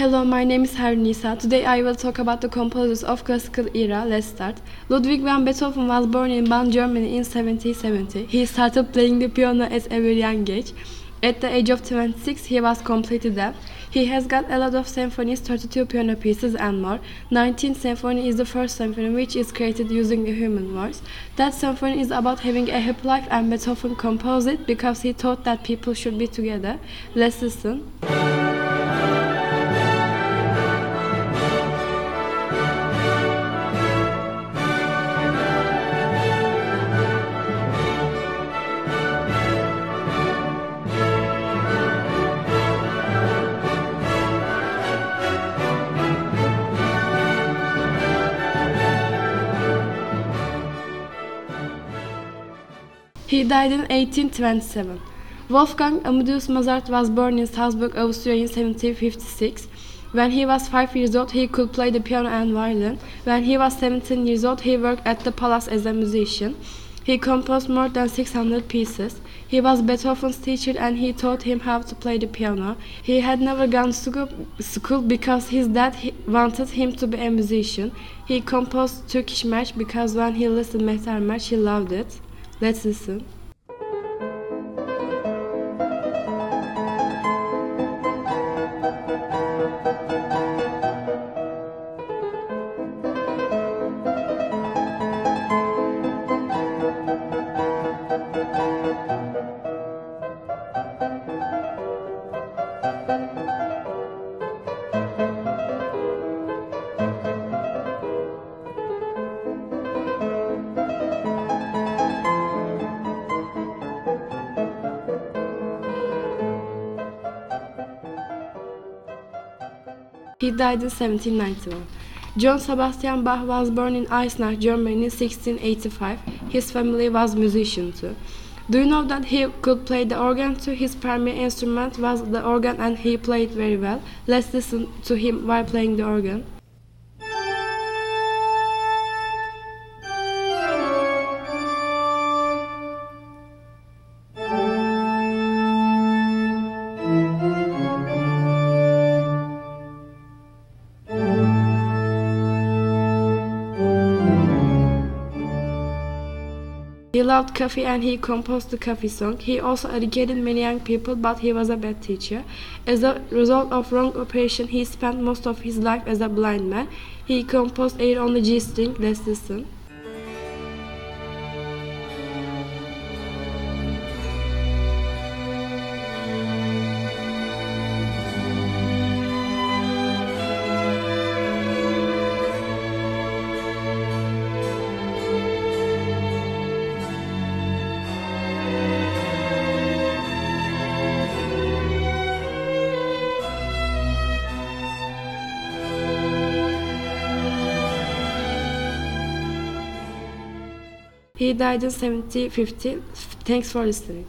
Hello, my name is Hernisa. Today I will talk about the composers of classical era. Let's start. Ludwig van Beethoven was born in Bonn, Germany in 1770. He started playing the piano at a very young age. At the age of 26, he was completely deaf. He has got a lot of symphonies, 32 piano pieces and more. 19th symphony is the first symphony which is created using the human voice. That symphony is about having a happy life, and Beethoven composed it because he thought that people should be together. Let's listen. He died in 1827. Wolfgang Amadeus Mozart was born in Salzburg, Austria in 1756. When he was 5 years old, he could play the piano and violin. When he was 17 years old, he worked at the palace as a musician. He composed more than 600 pieces. He was Beethoven's teacher and he taught him how to play the piano. He had never gone to school because his dad wanted him to be a musician. He composed Turkish march because when he listened Mehter march, he loved it. Let's listen. He died in 1791. John Sebastian Bach was born in Eisenach, Germany in 1685. His family was musician too. Do you know that he could play the organ too? His primary instrument was the organ and he played very well. Let's listen to him while playing the organ. He loved coffee and he composed the coffee song. He also educated many young people, but he was a bad teacher. As a result of wrong operation, he spent most of his life as a blind man. He composed Air on the G string. Let's listen. He died in 1750. Thanks for listening.